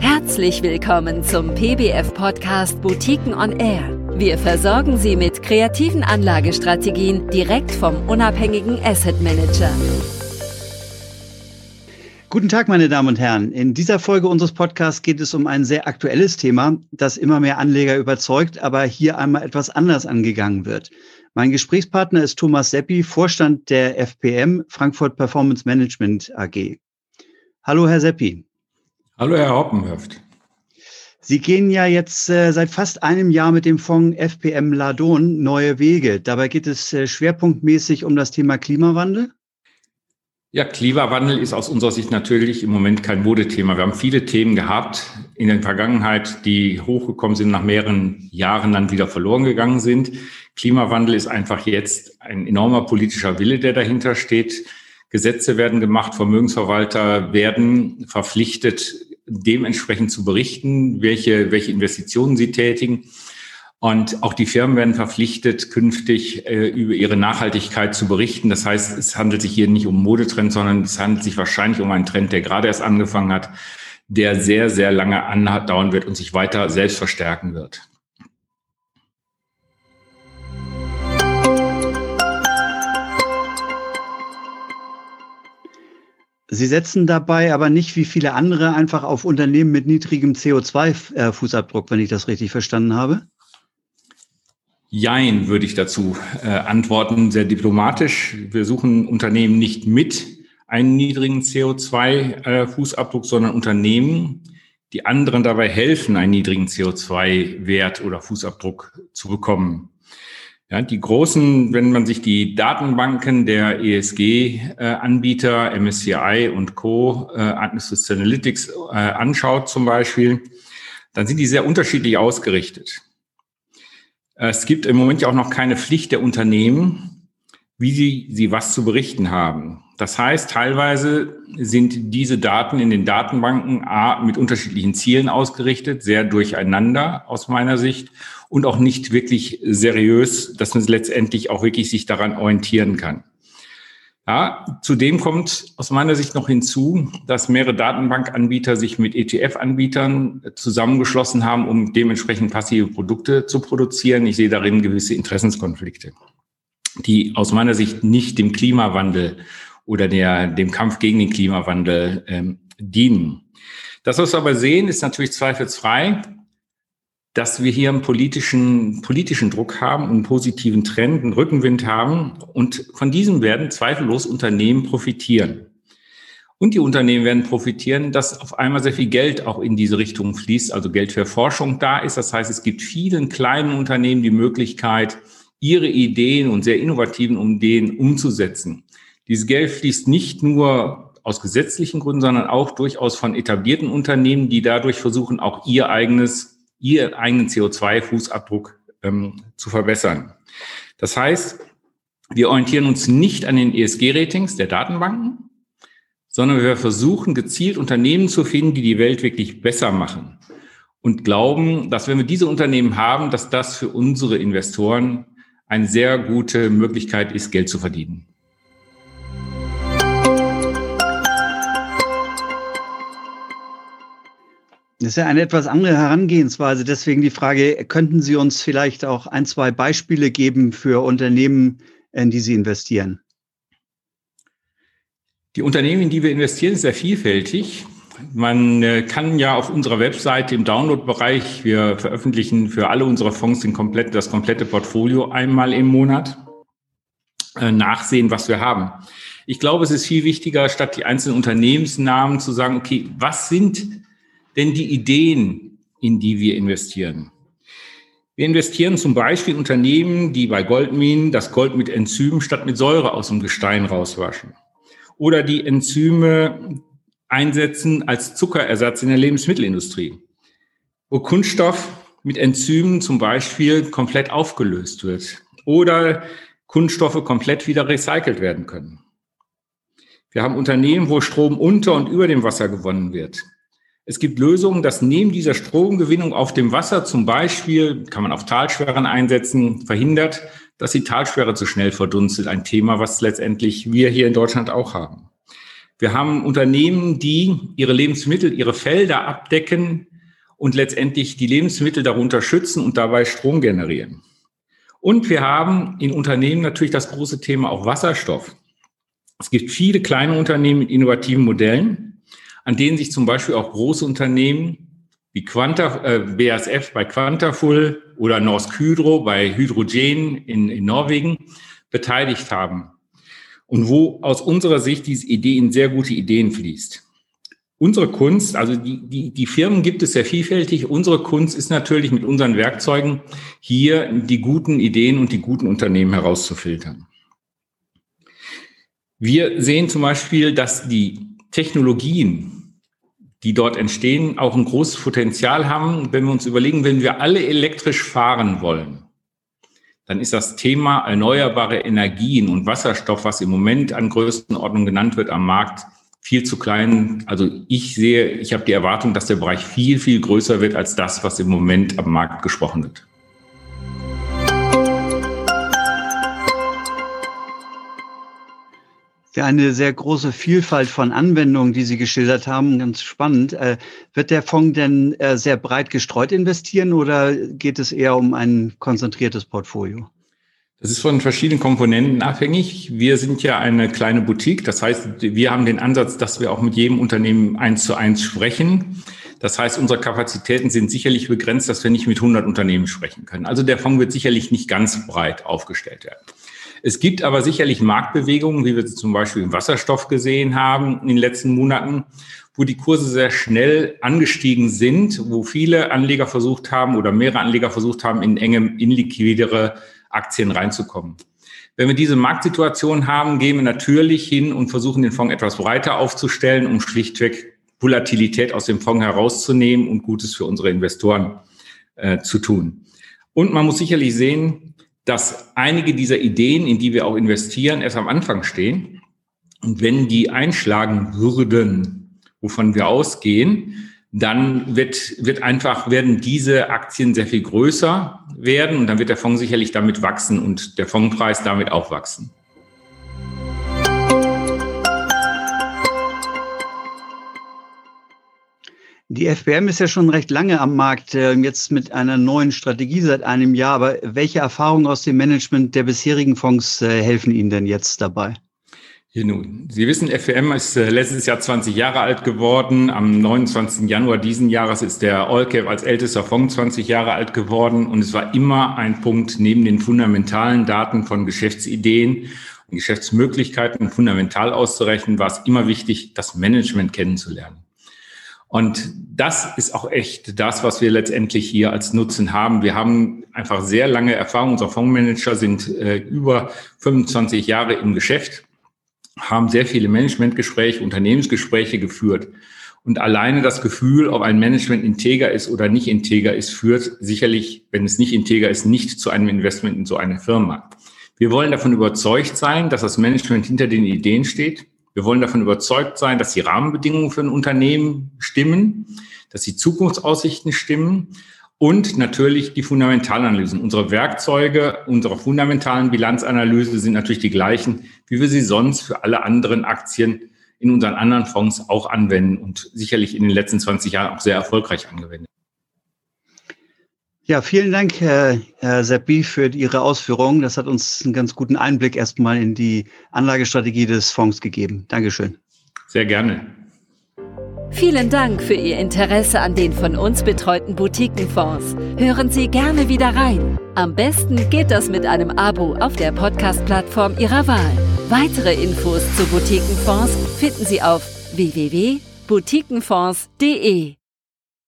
Herzlich willkommen zum PBF-Podcast Boutiquen on Air. Wir versorgen Sie mit kreativen Anlagestrategien direkt vom unabhängigen Asset Manager. Guten Tag, meine Damen und Herren. In dieser Folge unseres Podcasts geht es um ein sehr aktuelles Thema, das immer mehr Anleger überzeugt, aber hier einmal etwas anders angegangen wird. Mein Gesprächspartner ist Thomas Seppi, Vorstand der FPM Frankfurt Performance Management AG. Hallo, Herr Seppi. Hallo, Herr Hoppenhöft. Sie gehen ja jetzt seit fast einem Jahr mit dem Fonds FPM Ladon neue Wege. Dabei geht es schwerpunktmäßig um das Thema Klimawandel. Ja, Klimawandel ist aus unserer Sicht natürlich im Moment kein Modethema. Wir haben viele Themen gehabt in der Vergangenheit, die hochgekommen sind, nach mehreren Jahren dann wieder verloren gegangen sind. Klimawandel ist einfach jetzt ein enormer politischer Wille, der dahinter steht. Gesetze werden gemacht, Vermögensverwalter werden verpflichtet, dementsprechend zu berichten, welche Investitionen sie tätigen. Und auch die Firmen werden verpflichtet, künftig über ihre Nachhaltigkeit zu berichten. Das heißt, es handelt sich hier nicht um Modetrend, sondern es handelt sich wahrscheinlich um einen Trend, der gerade erst angefangen hat, der sehr, sehr lange andauern wird und sich weiter selbst verstärken wird. Sie setzen dabei aber nicht wie viele andere einfach auf Unternehmen mit niedrigem CO2-Fußabdruck, wenn ich das richtig verstanden habe. Jein, würde ich dazu antworten, sehr diplomatisch. Wir suchen Unternehmen nicht mit einem niedrigen CO2-Fußabdruck, sondern Unternehmen, die anderen dabei helfen, einen niedrigen CO2-Wert oder Fußabdruck zu bekommen. Ja, die großen, wenn man sich die Datenbanken der ESG-Anbieter, MSCI und Co., Agnes für Analytics anschaut zum Beispiel, dann sind die sehr unterschiedlich ausgerichtet. Es gibt im Moment ja auch noch keine Pflicht der Unternehmen, wie sie was zu berichten haben. Das heißt, teilweise sind diese Daten in den Datenbanken A mit unterschiedlichen Zielen ausgerichtet, sehr durcheinander aus meiner Sicht und auch nicht wirklich seriös, dass man letztendlich auch wirklich sich daran orientieren kann. Ja, zudem kommt aus meiner Sicht noch hinzu, dass mehrere Datenbankanbieter sich mit ETF-Anbietern zusammengeschlossen haben, um dementsprechend passive Produkte zu produzieren. Ich sehe darin gewisse Interessenskonflikte, die aus meiner Sicht nicht dem Klimawandel oder dem Kampf gegen den Klimawandel dienen. Das, was wir aber sehen, ist natürlich zweifelsfrei, dass wir hier einen politischen Druck haben und einen positiven Trend, einen Rückenwind haben. Und von diesem werden zweifellos Unternehmen profitieren. Und die Unternehmen werden profitieren, dass auf einmal sehr viel Geld auch in diese Richtung fließt, also Geld für Forschung da ist. Das heißt, es gibt vielen kleinen Unternehmen die Möglichkeit, ihre Ideen und sehr innovativen Ideen umzusetzen. Dieses Geld fließt nicht nur aus gesetzlichen Gründen, sondern auch durchaus von etablierten Unternehmen, die dadurch versuchen, auch ihren eigenen CO2-Fußabdruck zu verbessern. Das heißt, wir orientieren uns nicht an den ESG-Ratings der Datenbanken, sondern wir versuchen gezielt Unternehmen zu finden, die die Welt wirklich besser machen und glauben, dass wenn wir diese Unternehmen haben, dass das für unsere Investoren eine sehr gute Möglichkeit ist, Geld zu verdienen. Das ist ja eine etwas andere Herangehensweise. Deswegen die Frage, könnten Sie uns vielleicht auch ein, zwei Beispiele geben für Unternehmen, in die Sie investieren? Die Unternehmen, in die wir investieren, sind sehr vielfältig. Man kann ja auf unserer Webseite im Download-Bereich, wir veröffentlichen für alle unsere Fonds das komplette Portfolio einmal im Monat, nachsehen, was wir haben. Ich glaube, es ist viel wichtiger, statt die einzelnen Unternehmensnamen zu sagen, okay, was sind denn die Ideen, in die wir investieren. Wir investieren zum Beispiel in Unternehmen, die bei Goldminen das Gold mit Enzymen statt mit Säure aus dem Gestein rauswaschen. Oder die Enzyme einsetzen als Zuckerersatz in der Lebensmittelindustrie. Wo Kunststoff mit Enzymen zum Beispiel komplett aufgelöst wird. Oder Kunststoffe komplett wieder recycelt werden können. Wir haben Unternehmen, wo Strom unter und über dem Wasser gewonnen wird. Es gibt Lösungen, dass neben dieser Stromgewinnung auf dem Wasser zum Beispiel, kann man auf Talsperren einsetzen, verhindert, dass die Talsperre zu schnell verdunstet. Ein Thema, was letztendlich wir hier in Deutschland auch haben. Wir haben Unternehmen, die ihre Lebensmittel, ihre Felder abdecken und letztendlich die Lebensmittel darunter schützen und dabei Strom generieren. Und wir haben in Unternehmen natürlich das große Thema auch Wasserstoff. Es gibt viele kleine Unternehmen mit innovativen Modellen, an denen sich zum Beispiel auch große Unternehmen wie BASF bei Quantafull oder Norsk Hydro bei Hydrogen in Norwegen beteiligt haben. Und wo aus unserer Sicht diese Idee in sehr gute Ideen fließt. Unsere Kunst, also die Firmen gibt es sehr vielfältig. Unsere Kunst ist natürlich mit unseren Werkzeugen hier die guten Ideen und die guten Unternehmen herauszufiltern. Wir sehen zum Beispiel, dass die Technologien, die dort entstehen, auch ein großes Potenzial haben. Wenn wir uns überlegen, wenn wir alle elektrisch fahren wollen, dann ist das Thema erneuerbare Energien und Wasserstoff, was im Moment an Größenordnung genannt wird am Markt, viel zu klein. Also ich habe die Erwartung, dass der Bereich viel, viel größer wird als das, was im Moment am Markt gesprochen wird. Für eine sehr große Vielfalt von Anwendungen, die Sie geschildert haben, ganz spannend. Wird der Fonds denn sehr breit gestreut investieren oder geht es eher um ein konzentriertes Portfolio? Das ist von verschiedenen Komponenten abhängig. Wir sind ja eine kleine Boutique. Das heißt, wir haben den Ansatz, dass wir auch mit jedem Unternehmen 1:1 sprechen. Das heißt, unsere Kapazitäten sind sicherlich begrenzt, dass wir nicht mit 100 Unternehmen sprechen können. Also der Fonds wird sicherlich nicht ganz breit aufgestellt werden. Es gibt aber sicherlich Marktbewegungen, wie wir sie zum Beispiel im Wasserstoff gesehen haben in den letzten Monaten, wo die Kurse sehr schnell angestiegen sind, wo viele Anleger versucht haben oder mehrere Anleger versucht haben, in enge, inliquidere Aktien reinzukommen. Wenn wir diese Marktsituation haben, gehen wir natürlich hin und versuchen, den Fonds etwas breiter aufzustellen, um schlichtweg Volatilität aus dem Fonds herauszunehmen und Gutes für unsere Investoren zu tun. Und man muss sicherlich sehen, dass einige dieser Ideen, in die wir auch investieren, erst am Anfang stehen. Und wenn die einschlagen würden, wovon wir ausgehen, dann werden diese Aktien sehr viel größer werden und dann wird der Fonds sicherlich damit wachsen und der Fondspreis damit auch wachsen. Die FPM ist ja schon recht lange am Markt, jetzt mit einer neuen Strategie seit einem Jahr. Aber welche Erfahrungen aus dem Management der bisherigen Fonds helfen Ihnen denn jetzt dabei? Ja, nun, Sie wissen, FPM ist letztes Jahr 20 Jahre alt geworden. Am 29. Januar diesen Jahres ist der AllCap als ältester Fonds 20 Jahre alt geworden. Und es war immer ein Punkt neben den fundamentalen Daten von Geschäftsideen und Geschäftsmöglichkeiten fundamental auszurechnen, war es immer wichtig, das Management kennenzulernen. Und das ist auch echt das, was wir letztendlich hier als Nutzen haben. Wir haben einfach sehr lange Erfahrung. Unsere Fondsmanager sind über 25 Jahre im Geschäft, haben sehr viele Managementgespräche, Unternehmensgespräche geführt. Und alleine das Gefühl, ob ein Management integer ist oder nicht integer ist, führt sicherlich, wenn es nicht integer ist, nicht zu einem Investment in so eine Firma. Wir wollen davon überzeugt sein, dass das Management hinter den Ideen steht. Wir wollen davon überzeugt sein, dass die Rahmenbedingungen für ein Unternehmen stimmen, dass die Zukunftsaussichten stimmen und natürlich die Fundamentalanalysen. Unsere Werkzeuge, unsere fundamentalen Bilanzanalyse sind natürlich die gleichen, wie wir sie sonst für alle anderen Aktien in unseren anderen Fonds auch anwenden und sicherlich in den letzten 20 Jahren auch sehr erfolgreich angewendet. Ja, vielen Dank, Herr Seppi, für Ihre Ausführungen. Das hat uns einen ganz guten Einblick erstmal in die Anlagestrategie des Fonds gegeben. Dankeschön. Sehr gerne. Vielen Dank für Ihr Interesse an den von uns betreuten Boutiquenfonds. Hören Sie gerne wieder rein. Am besten geht das mit einem Abo auf der Podcast-Plattform Ihrer Wahl. Weitere Infos zu Boutiquenfonds finden Sie auf www.boutiquenfonds.de.